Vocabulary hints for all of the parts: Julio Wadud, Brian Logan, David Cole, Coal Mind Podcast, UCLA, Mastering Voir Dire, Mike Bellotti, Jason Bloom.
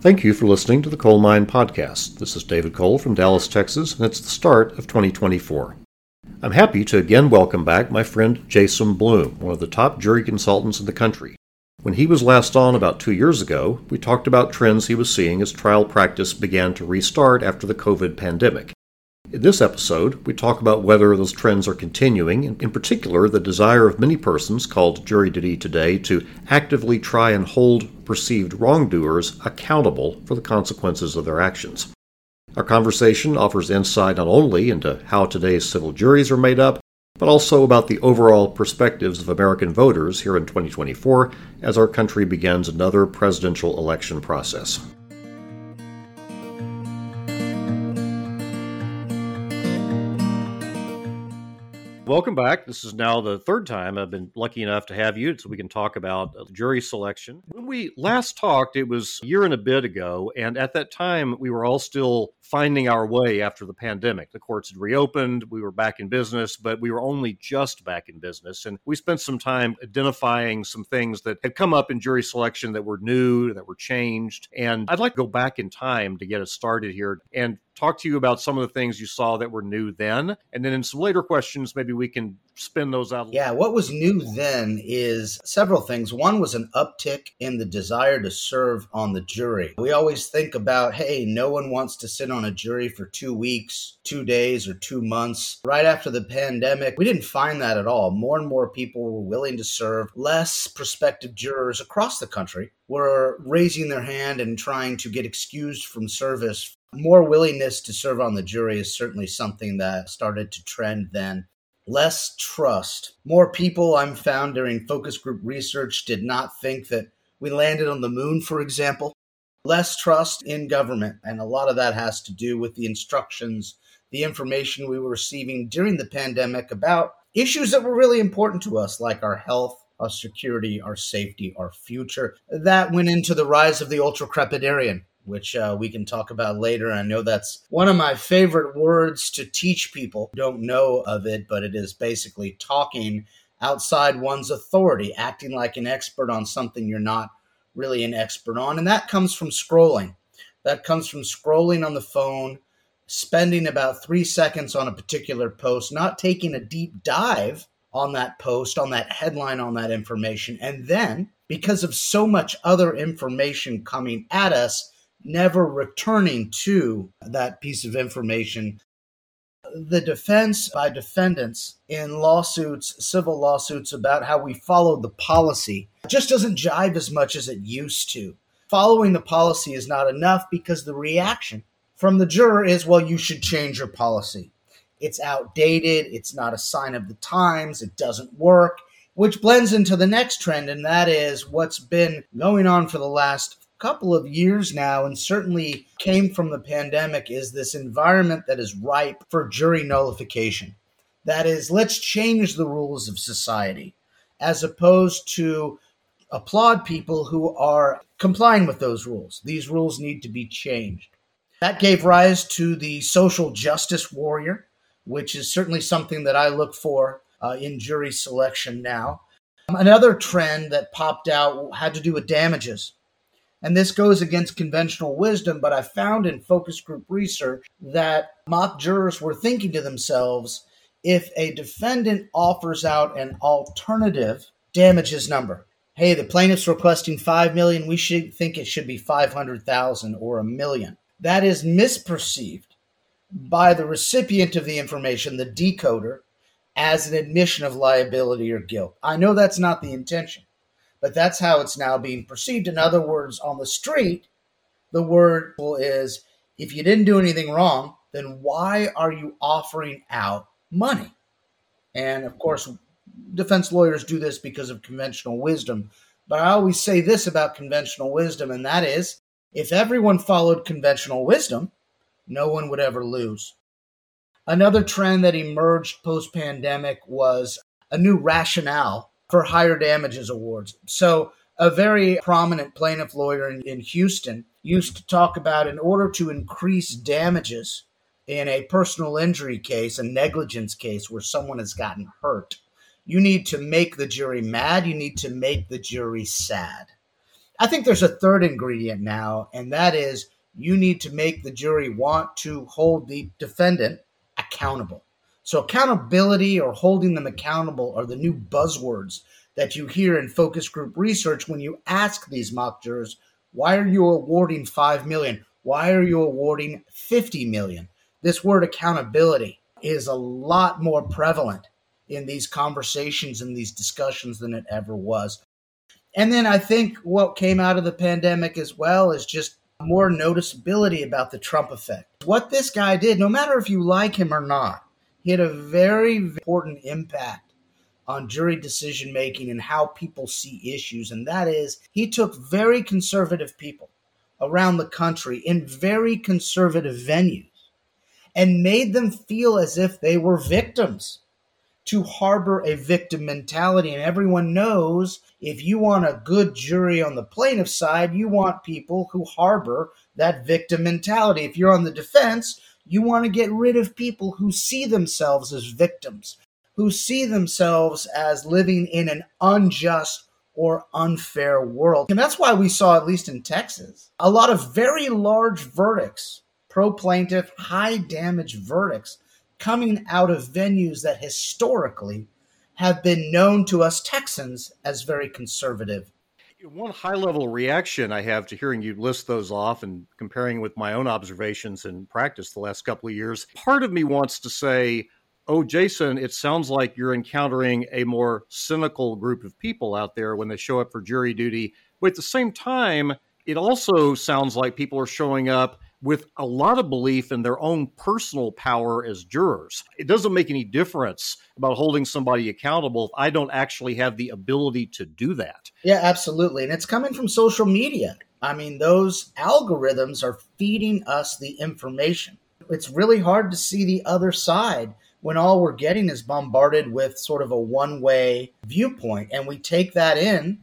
Thank you for listening to the Coal Mind Podcast. This is David Cole from Dallas, Texas, and it's the start of 2024. I'm happy to again welcome back my friend Jason Bloom, one of the top jury consultants in the country. When he was last on about 2 years ago, we talked about trends he was seeing as trial practice began to restart after the COVID pandemic. In this episode, we talk about whether those trends are continuing, and in particular the desire of many persons called jury duty today to actively try and hold perceived wrongdoers accountable for the consequences of their actions. Our conversation offers insight not only into how today's civil juries are made up, but also about the overall perspectives of American voters here in 2024 as our country begins another presidential election process. Welcome back. This is now the third time I've been lucky enough to have you, so we can talk about jury selection. When we last talked, it was a year and a bit ago, and at that time, we were all still finding our way after the pandemic. The courts had reopened, we were back in business, but we were only just back in business, and we spent some time identifying some things that had come up in jury selection that were new, that were changed, and I'd like to go back in time to get us started here and talk to you about some of the things you saw that were new then, and then in some later questions, maybe we can spin those out. Yeah, what was new then is several things. One was an uptick in the desire to serve on the jury. We always think about, hey, no one wants to sit on a jury for 2 weeks, 2 days, or 2 months. Right after the pandemic, we didn't find that at all. More and more people were willing to serve. Less prospective jurors across the country were raising their hand and trying to get excused from service. More willingness to serve on the jury is certainly something that started to trend then. Less trust. More people I'm found during focus group research did not think that we landed on the moon, for example. Less trust in government. And a lot of that has to do with the instructions, the information we were receiving during the pandemic about issues that were really important to us, like our health, our security, our safety, our future. That went into the rise of the ultra-crepidarian, which we can talk about later. I know that's one of my favorite words to teach people. Don't know of it, but it is basically talking outside one's authority, acting like an expert on something you're not really an expert on. And that comes from scrolling. That comes from scrolling on the phone, spending about 3 seconds on a particular post, not taking a deep dive on that post, on that headline, on that information. And then, because of so much other information coming at us, never returning to that piece of information. The defense by defendants in lawsuits, civil lawsuits, about how we followed the policy just doesn't jive as much as it used to. Following the policy is not enough because the reaction from the juror is, well, you should change your policy. It's outdated. It's not a sign of the times. It doesn't work, which blends into the next trend, and that is what's been going on for the last couple of years now, and certainly came from the pandemic, is this environment that is ripe for jury nullification. That is, let's change the rules of society, as opposed to applaud people who are complying with those rules. These rules need to be changed. That gave rise to the social justice warrior, which is certainly something that I look for in jury selection now. Another trend that popped out had to do with damages. And this goes against conventional wisdom, but I found in focus group research that mock jurors were thinking to themselves, if a defendant offers out an alternative damages number, hey, the plaintiff's requesting $5 million, we should think it should be $500,000 or $1 million. That is misperceived by the recipient of the information, the decoder, as an admission of liability or guilt. I know that's not the intention, but that's how it's now being perceived. In other words, on the street, the word is, if you didn't do anything wrong, then why are you offering out money? And of course, defense lawyers do this because of conventional wisdom. But I always say this about conventional wisdom, and that is, if everyone followed conventional wisdom, no one would ever lose. Another trend that emerged post-pandemic was a new rationale for higher damages awards. So a very prominent plaintiff lawyer in Houston used to talk about, in order to increase damages in a personal injury case, a negligence case where someone has gotten hurt, you need to make the jury mad. You need to make the jury sad. I think there's a third ingredient now, and that is you need to make the jury want to hold the defendant accountable. So accountability or holding them accountable are the new buzzwords that you hear in focus group research when you ask these mock jurors, why are you awarding $5 million? Why are you awarding $50 million? This word accountability is a lot more prevalent in these conversations and these discussions than it ever was. And then I think what came out of the pandemic as well is just more noticeability about the Trump effect. What this guy did, no matter if you like him or not, he had a very important impact on jury decision-making and how people see issues. And that is, he took very conservative people around the country in very conservative venues and made them feel as if they were victims, to harbor a victim mentality. And everyone knows if you want a good jury on the plaintiff's side, you want people who harbor that victim mentality. If you're on the defense, you want to get rid of people who see themselves as victims, who see themselves as living in an unjust or unfair world. And that's why we saw, at least in Texas, a lot of very large verdicts, pro-plaintiff, high-damage verdicts, coming out of venues that historically have been known to us Texans as very conservative. One high-level reaction I have to hearing you list those off and comparing with my own observations and practice the last couple of years, part of me wants to say, oh, Jason, it sounds like you're encountering a more cynical group of people out there when they show up for jury duty. But at the same time, it also sounds like people are showing up with a lot of belief in their own personal power as jurors. It doesn't make any difference about holding somebody accountable if I don't actually have the ability to do that. Yeah, absolutely. And it's coming from social media. I mean, those algorithms are feeding us the information. It's really hard to see the other side when all we're getting is bombarded with sort of a one-way viewpoint. And we take that in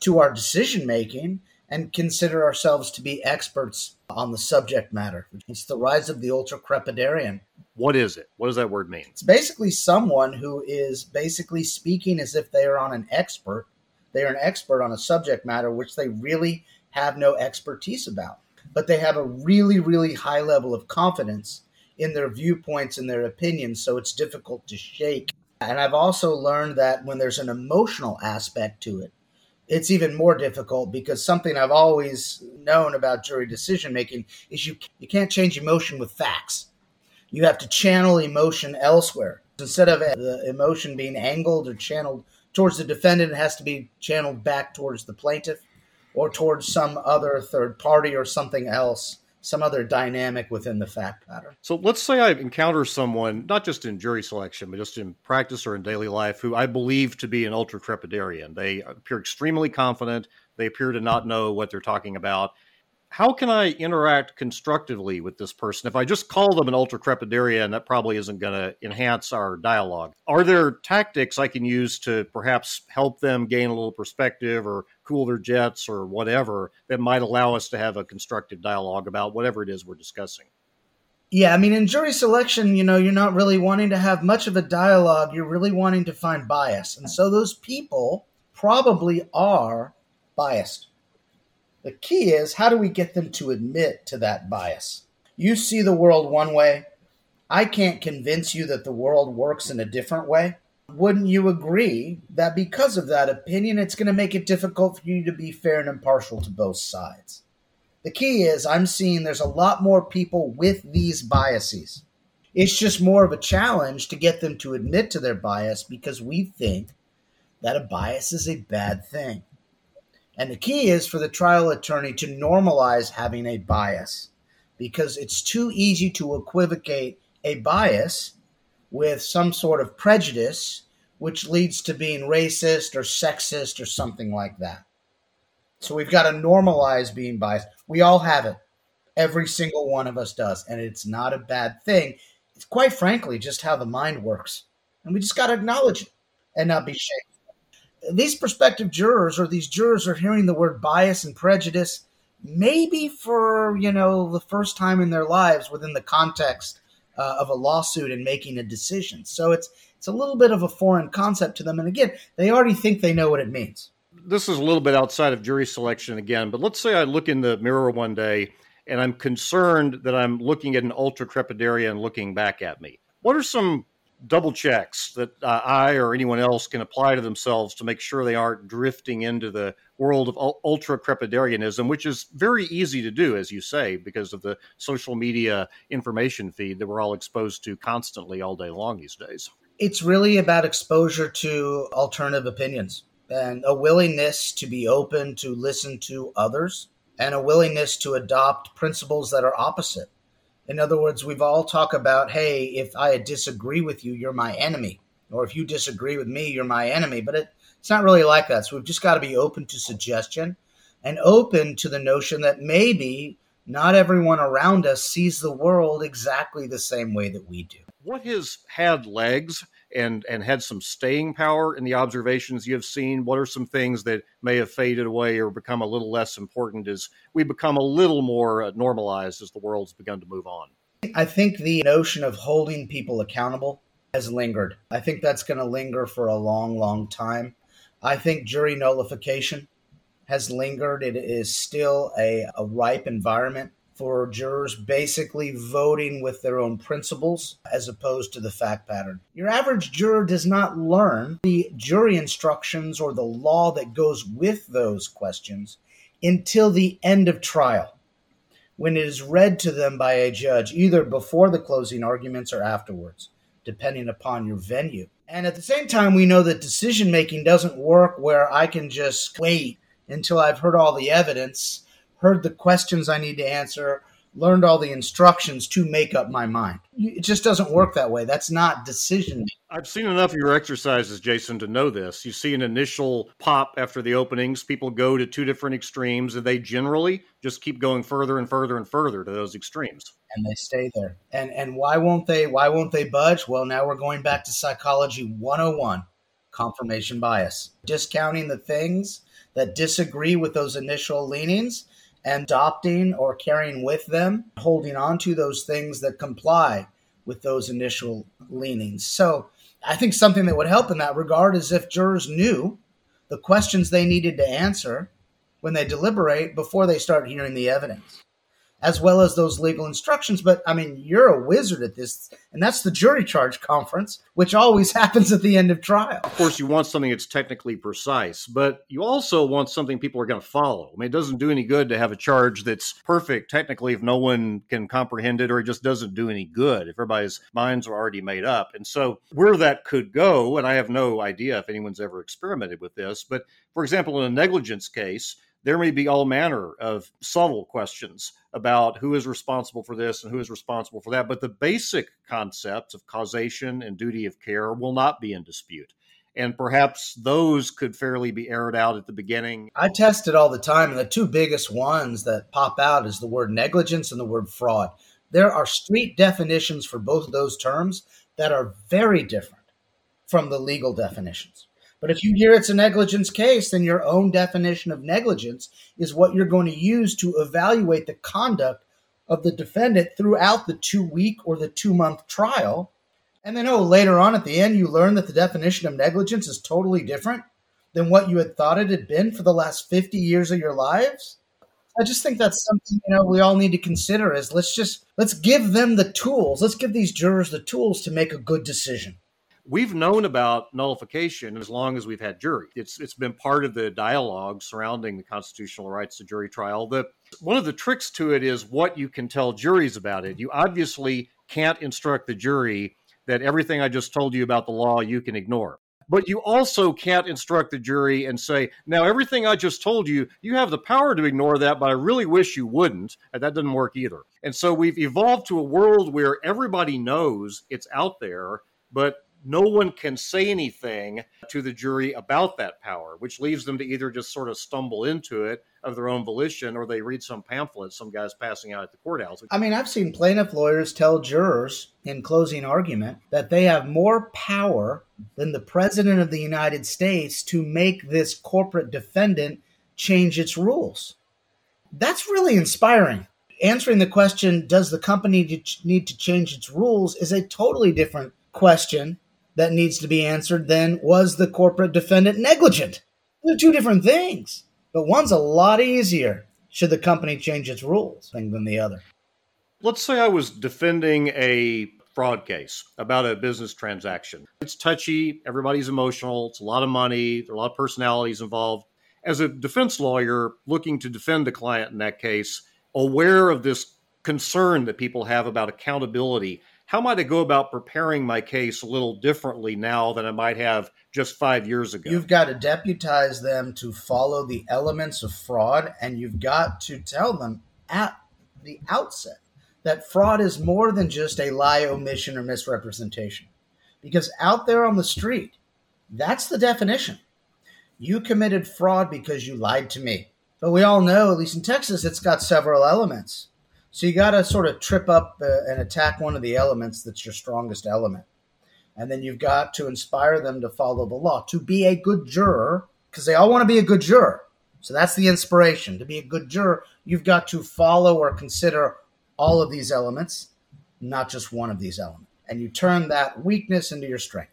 to our decision-making and consider ourselves to be experts on the subject matter. It's the rise of the ultra-crepidarian. What is it? What does that word mean? It's basically someone who is basically speaking as if they are an expert on a subject matter which they really have no expertise about. But they have a really, really high level of confidence in their viewpoints and their opinions, so it's difficult to shake. And I've also learned that when there's an emotional aspect to it, it's even more difficult, because something I've always known about jury decision-making is you can't change emotion with facts. You have to channel emotion elsewhere. Instead of the emotion being angled or channeled towards the defendant, it has to be channeled back towards the plaintiff or towards some other third party or something else, some other dynamic within the fact pattern. So let's say I encounter someone, not just in jury selection, but just in practice or in daily life, who I believe to be an ultra-crepidarian. They appear extremely confident. They appear to not know what they're talking about. How can I interact constructively with this person? If I just call them an ultra-crepidarian, that probably isn't going to enhance our dialogue. Are there tactics I can use to perhaps help them gain a little perspective or cool their jets or whatever that might allow us to have a constructive dialogue about whatever it is we're discussing? Yeah, I mean, in jury selection, you're not really wanting to have much of a dialogue. You're really wanting to find bias. And so those people probably are biased. The key is, how do we get them to admit to that bias? You see the world one way. I can't convince you that the world works in a different way. Wouldn't you agree that because of that opinion, it's going to make it difficult for you to be fair and impartial to both sides? The key is, I'm seeing there's a lot more people with these biases. It's just more of a challenge to get them to admit to their bias, because we think that a bias is a bad thing. And the key is for the trial attorney to normalize having a bias, because it's too easy to equivocate a bias with some sort of prejudice, which leads to being racist or sexist or something like that. So we've got to normalize being biased. We all have it. Every single one of us does. And it's not a bad thing. It's quite frankly just how the mind works. And we just got to acknowledge it and not be shamed. These prospective jurors or these jurors are hearing the word bias and prejudice maybe for, the first time in their lives within the context of a lawsuit and making a decision. So it's a little bit of a foreign concept to them. And again, they already think they know what it means. this is a little bit outside of jury selection again, but let's say I look in the mirror one day and I'm concerned that I'm looking at an ultra crepidarian looking back at me. What are some double checks that I or anyone else can apply to themselves to make sure they aren't drifting into the world of ultra crepidarianism, which is very easy to do, as you say, because of the social media information feed that we're all exposed to constantly all day long these days? It's really about exposure to alternative opinions and a willingness to be open to listen to others and a willingness to adopt principles that are opposite. In other words, we've all talked about, hey, if I disagree with you, you're my enemy. Or if you disagree with me, you're my enemy. But it's not really like that. So we've just got to be open to suggestion and open to the notion that maybe not everyone around us sees the world exactly the same way that we do. What has had legs and had some staying power in the observations you have seen? What are some things that may have faded away or become a little less important as we become a little more normalized as the world's begun to move on? I think the notion of holding people accountable has lingered. I think that's going to linger for a long, long time. I think jury nullification has lingered. It is still a ripe environment for jurors basically voting with their own principles as opposed to the fact pattern. Your average juror does not learn the jury instructions or the law that goes with those questions until the end of trial, when it is read to them by a judge, either before the closing arguments or afterwards, depending upon your venue. And at the same time, we know that decision-making doesn't work where I can just wait until I've heard all the evidence, heard the questions I need to answer, learned all the instructions to make up my mind. It just doesn't work that way. That's not decision. I've seen enough of your exercises, Jason, to know this. You see an initial pop after the openings. People go to two different extremes, and they generally just keep going further and further and further to those extremes. And they stay there. And why won't they budge? Well, now we're going back to psychology 101, confirmation bias. Discounting the things that disagree with those initial leanings and adopting or carrying with them, holding on to those things that comply with those initial leanings. So I think something that would help in that regard is if jurors knew the questions they needed to answer when they deliberate before they start hearing the evidence, as well as those legal instructions. But I mean, you're a wizard at this, and that's the jury charge conference, which always happens at the end of trial. Of course, you want something that's technically precise, but you also want something people are going to follow. I mean, it doesn't do any good to have a charge that's perfect technically if no one can comprehend it, or it just doesn't do any good if everybody's minds are already made up. And so where that could go, and I have no idea if anyone's ever experimented with this, but for example, in a negligence case, there may be all manner of subtle questions about who is responsible for this and who is responsible for that, but the basic concepts of causation and duty of care will not be in dispute. And perhaps those could fairly be aired out at the beginning. I test it all the time, and the two biggest ones that pop out is the word negligence and the word fraud. There are street definitions for both of those terms that are very different from the legal definitions. But if you hear it's a negligence case, then your own definition of negligence is what you're going to use to evaluate the conduct of the defendant throughout the 2-week or the 2-month trial. And then, later on at the end, you learn that the definition of negligence is totally different than what you had thought it had been for the last 50 years of your lives. I just think that's something, we all need to consider is let's give them the tools. Let's give these jurors the tools to make a good decision. We've known about nullification as long as we've had jury. It's been part of the dialogue surrounding the constitutional rights to jury trial. One of the tricks to it is what you can tell juries about it. You obviously can't instruct the jury that everything I just told you about the law you can ignore. But you also can't instruct the jury and say, now, everything I just told you, you have the power to ignore that, but I really wish you wouldn't. And that doesn't work either. And so we've evolved to a world where everybody knows it's out there, but no one can say anything to the jury about that power, which leaves them to either just sort of stumble into it of their own volition, or they read some pamphlet some guy's passing out at the courthouse. I mean, I've seen plaintiff lawyers tell jurors in closing argument that they have more power than the president of the United States to make this corporate defendant change its rules. That's really inspiring. Answering the question, does the company need to change its rules, is a totally different question that needs to be answered, then was the corporate defendant negligent? They're two different things, but one's a lot easier should the company change its rules than the other. Let's say I was defending a fraud case about a business transaction. It's touchy. Everybody's emotional. It's a lot of money. There are a lot of personalities involved. As a defense lawyer looking to defend a client in that case, aware of this concern that people have about accountability, how might I go about preparing my case a little differently now than I might have just 5 years ago? You've got to deputize them to follow the elements of fraud, and you've got to tell them at the outset that fraud is more than just a lie, omission, or misrepresentation. Because out there on the street, that's the definition. You committed fraud because you lied to me. But we all know, at least in Texas, it's got several elements. So you got to sort of trip up and attack one of the elements that's your strongest element. And then you've got to inspire them to follow the law, to be a good juror, because they all want to be a good juror. So that's the inspiration. To be a good juror, you've got to follow or consider all of these elements, not just one of these elements. And you turn that weakness into your strength.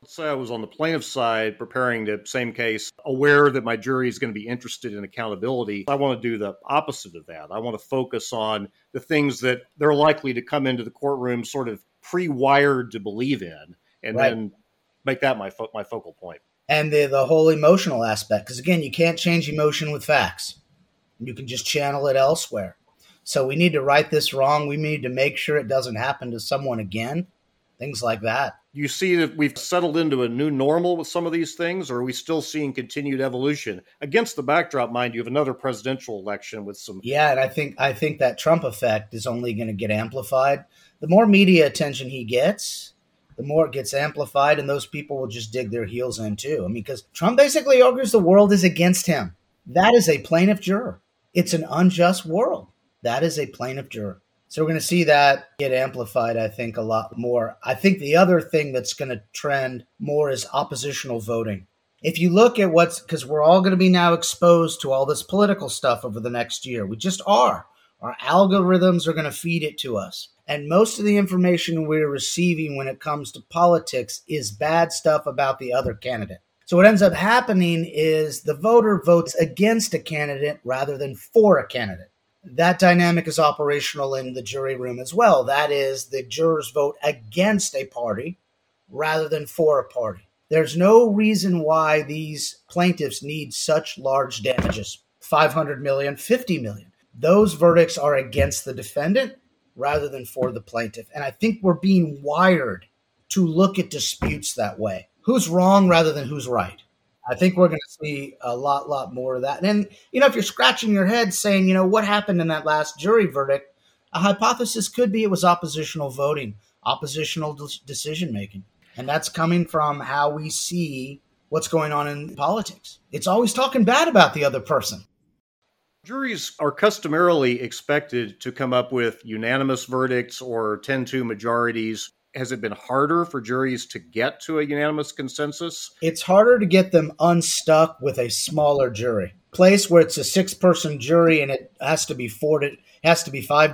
Let's say I was on the plaintiff's side preparing the same case, aware that my jury is going to be interested in accountability. I want to do the opposite of that. I want to focus on the things that they're likely to come into the courtroom sort of pre-wired to believe in, and then make that my focal point. And the whole emotional aspect, because again, you can't change emotion with facts. You can just channel it elsewhere. So we need to right this wrong. We need to make sure it doesn't happen to someone again. Things like that. You see that we've settled into a new normal with some of these things, or are we still seeing continued evolution against the backdrop, mind you, of another presidential election with some... Yeah, and I think that Trump effect is only going to get amplified. The more media attention he gets, the more it gets amplified, and those people will just dig their heels in too. I mean, because Trump basically argues the world is against him. That is a plaintiff juror. It's an unjust world. That is a plaintiff juror. So we're going to see that get amplified, I think, a lot more. I think the other thing that's going to trend more is oppositional voting. If you look at because we're all going to be now exposed to all this political stuff over the next year. We just are. Our algorithms are going to feed it to us. And most of the information we're receiving when it comes to politics is bad stuff about the other candidate. So what ends up happening is the voter votes against a candidate rather than for a candidate. That dynamic is operational in the jury room as well. That is, the jurors vote against a party rather than for a party. There's no reason why these plaintiffs need such large damages, $500 million, $50 million. Those verdicts are against the defendant rather than for the plaintiff. And I think we're being wired to look at disputes that way. Who's wrong rather than who's right? I think we're going to see a lot more of that. And, if you're scratching your head saying, what happened in that last jury verdict, a hypothesis could be it was oppositional voting, oppositional decision-making. And that's coming from how we see what's going on in politics. It's always talking bad about the other person. Juries are customarily expected to come up with unanimous verdicts or 10-2 majorities. Has it been harder for juries to get to a unanimous consensus? It's harder to get them unstuck with a smaller jury. Place where it's a 6-person jury and it has to be 5-1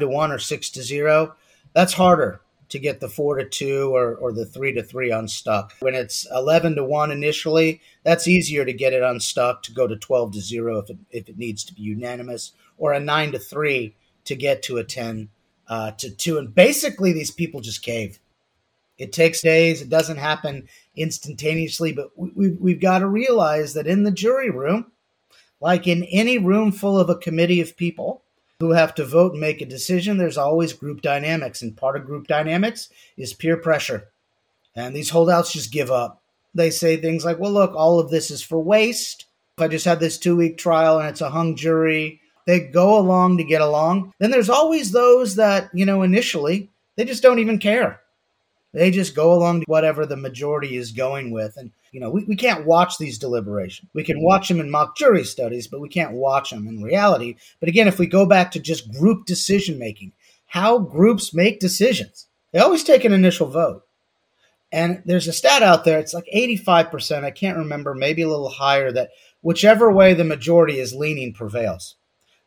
or 6-0. That's harder to get the 4-2 or the 3-3 unstuck. When it's 11-1 initially, that's easier to get it unstuck to go to 12-0 if it needs to be unanimous, or a 9-3 to get to a 10-2. And basically these people just cave. It takes days. It doesn't happen instantaneously. But we've got to realize that in the jury room, like in any room full of a committee of people who have to vote and make a decision, there's always group dynamics. And part of group dynamics is peer pressure. And these holdouts just give up. They say things like, well, look, all of this is for waste. If I just had this 2-week trial and it's a hung jury, they go along to get along. Then there's always those that, initially, they just don't even care. They just go along to whatever the majority is going with. And, we can't watch these deliberations. We can watch them in mock jury studies, but we can't watch them in reality. But again, if we go back to just group decision-making, how groups make decisions, they always take an initial vote. And there's a stat out there, it's like 85%, I can't remember, maybe a little higher, that whichever way the majority is leaning prevails.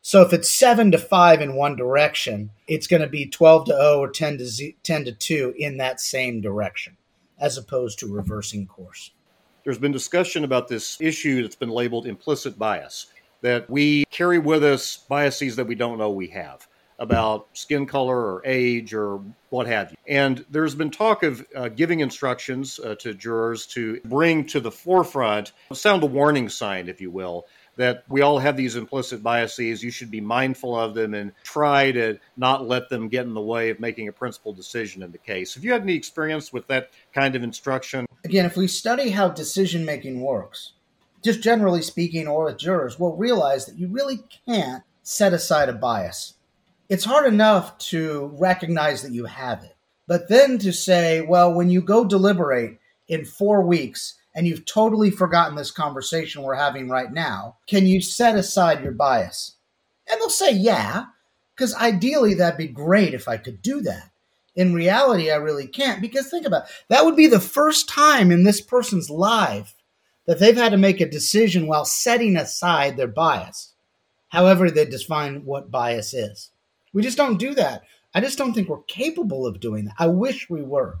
So if it's 7-5 in one direction, it's going to be 12-0 or 10-2 in that same direction, as opposed to reversing course. there's been discussion about this issue that's been labeled implicit bias, that we carry with us biases that we don't know we have about skin color or age or what have you. And there's been talk of giving instructions to jurors to bring to the forefront, sound a warning sign, if you will, that we all have these implicit biases. You should be mindful of them and try to not let them get in the way of making a principled decision in the case. Have you had any experience with that kind of instruction? Again, if we study how decision-making works, just generally speaking, or with jurors, we'll realize that you really can't set aside a bias. It's hard enough to recognize that you have it, but then to say, well, when you go deliberate in 4 weeks and you've totally forgotten this conversation we're having right now, can you set aside your bias? And they'll say, yeah, because ideally that'd be great if I could do that. In reality, I really can't, because think about it, that would be the first time in this person's life that they've had to make a decision while setting aside their bias, however they define what bias is. We just don't do that. I just don't think we're capable of doing that. I wish we were,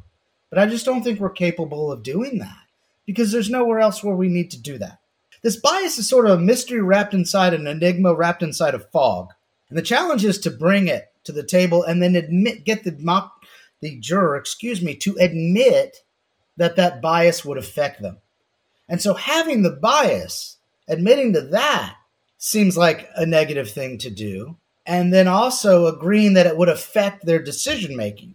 but I just don't think we're capable of doing that, because there's nowhere else where we need to do that. This bias is sort of a mystery wrapped inside an enigma, wrapped inside a fog. And the challenge is to bring it to the table and then get the juror to admit that bias would affect them. And so having the bias, admitting to that, seems like a negative thing to do. And then also agreeing that it would affect their decision-making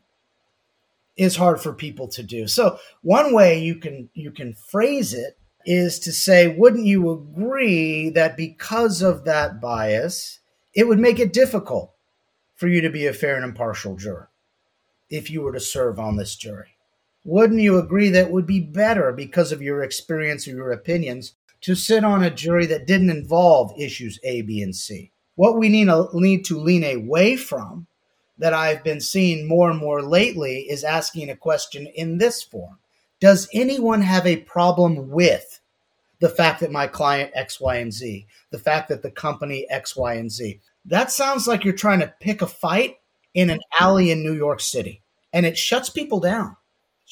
is hard for people to do. So one way you can phrase it is to say, wouldn't you agree that because of that bias, it would make it difficult for you to be a fair and impartial juror if you were to serve on this jury? Wouldn't you agree that it would be better because of your experience or your opinions to sit on a jury that didn't involve issues A, B, and C? What we need to lean away from, that I've been seeing more and more lately, is asking a question in this form. Does anyone have a problem with the fact that my client X, Y, and Z, the fact that the company X, Y, and Z? That sounds like you're trying to pick a fight in an alley in New York City, and it shuts people down.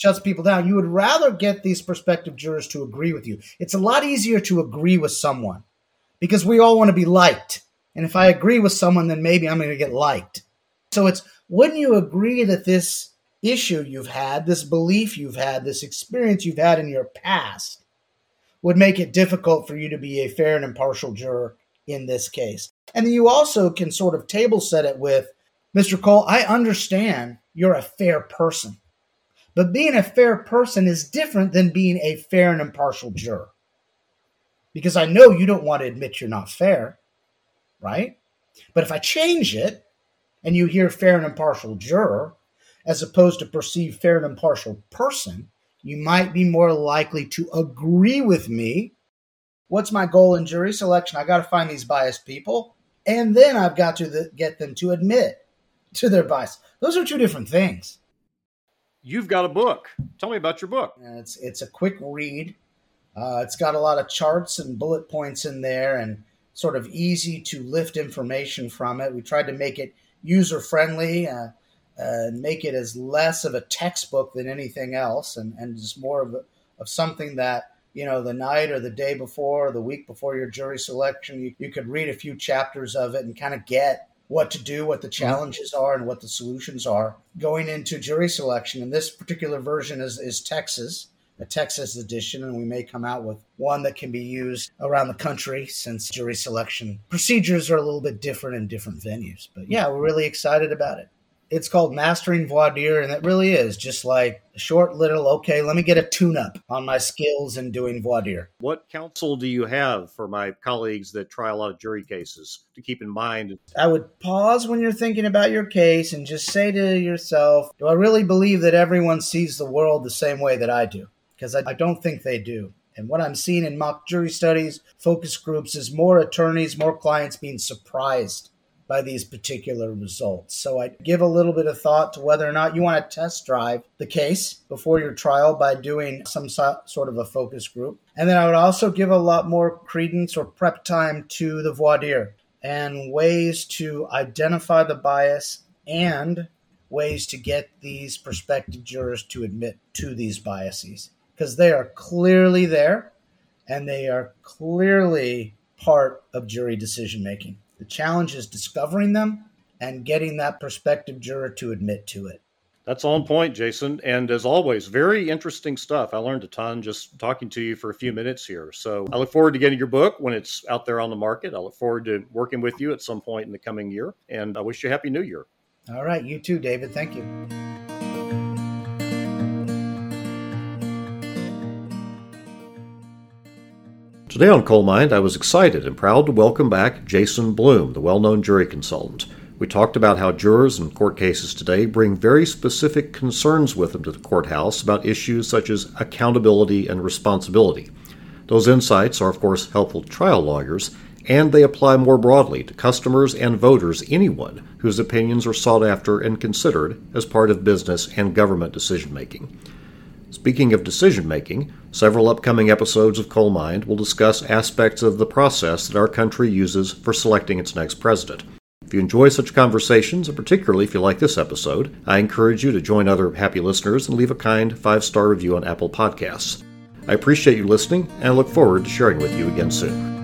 You would rather get these prospective jurors to agree with you. It's a lot easier to agree with someone because we all want to be liked. And if I agree with someone, then maybe I'm going to get liked. So it's, wouldn't you agree that this issue you've had, this belief you've had, this experience you've had in your past would make it difficult for you to be a fair and impartial juror in this case? And then you also can sort of table set it with, Mr. Cole, I understand you're a fair person. But being a fair person is different than being a fair and impartial juror. Because I know you don't want to admit you're not fair, right? But if I change it and you hear fair and impartial juror as opposed to perceived fair and impartial person, you might be more likely to agree with me. What's my goal in jury selection? I got to find these biased people, and then I've got to get them to admit to their bias. Those are two different things. You've got a book. Tell me about your book. It's a quick read. It's got a lot of charts and bullet points in there and sort of easy to lift information from it. We tried to make it user-friendly, make it as less of a textbook than anything else, and just more of something that, you know, the night or the day before or the week before your jury selection, you could read a few chapters of it and kind of get what to do, what the challenges are, and what the solutions are going into jury selection. And this particular version is Texas, a Texas edition, and we may come out with one that can be used around the country since jury selection procedures are a little bit different in different venues. But yeah, we're really excited about it. It's called Mastering Voir Dire, and it really is just like a short little, okay, let me get a tune-up on my skills in doing voir dire. What counsel do you have for my colleagues that try a lot of jury cases to keep in mind? I would pause when you're thinking about your case and just say to yourself, do I really believe that everyone sees the world the same way that I do? Because I don't think they do. And what I'm seeing in mock jury studies, focus groups, is more attorneys, more clients being surprised by these particular results. So I give a little bit of thought to whether or not you want to test drive the case before your trial by doing some sort of a focus group. And then I would also give a lot more credence or prep time to the voir dire and ways to identify the bias and ways to get these prospective jurors to admit to these biases. because they are clearly there and they are clearly part of jury decision-making. The challenge is discovering them and getting that prospective juror to admit to it. That's on point, Jason. And as always, very interesting stuff. I learned a ton just talking to you for a few minutes here. So I look forward to getting your book when it's out there on the market. I look forward to working with you at some point in the coming year. And I wish you a happy new year. All right. You too, David. Thank you. Today on Coal Mind, I was excited and proud to welcome back Jason Bloom, the well-known jury consultant. We talked about how jurors in court cases today bring very specific concerns with them to the courthouse about issues such as accountability and responsibility. Those insights are, of course, helpful to trial lawyers, and they apply more broadly to customers and voters, anyone whose opinions are sought after and considered as part of business and government decision-making. Speaking of decision-making, several upcoming episodes of Coal Mind will discuss aspects of the process that our country uses for selecting its next president. If you enjoy such conversations, and particularly if you like this episode, I encourage you to join other happy listeners and leave a kind 5-star review on Apple Podcasts. I appreciate you listening, and I look forward to sharing with you again soon.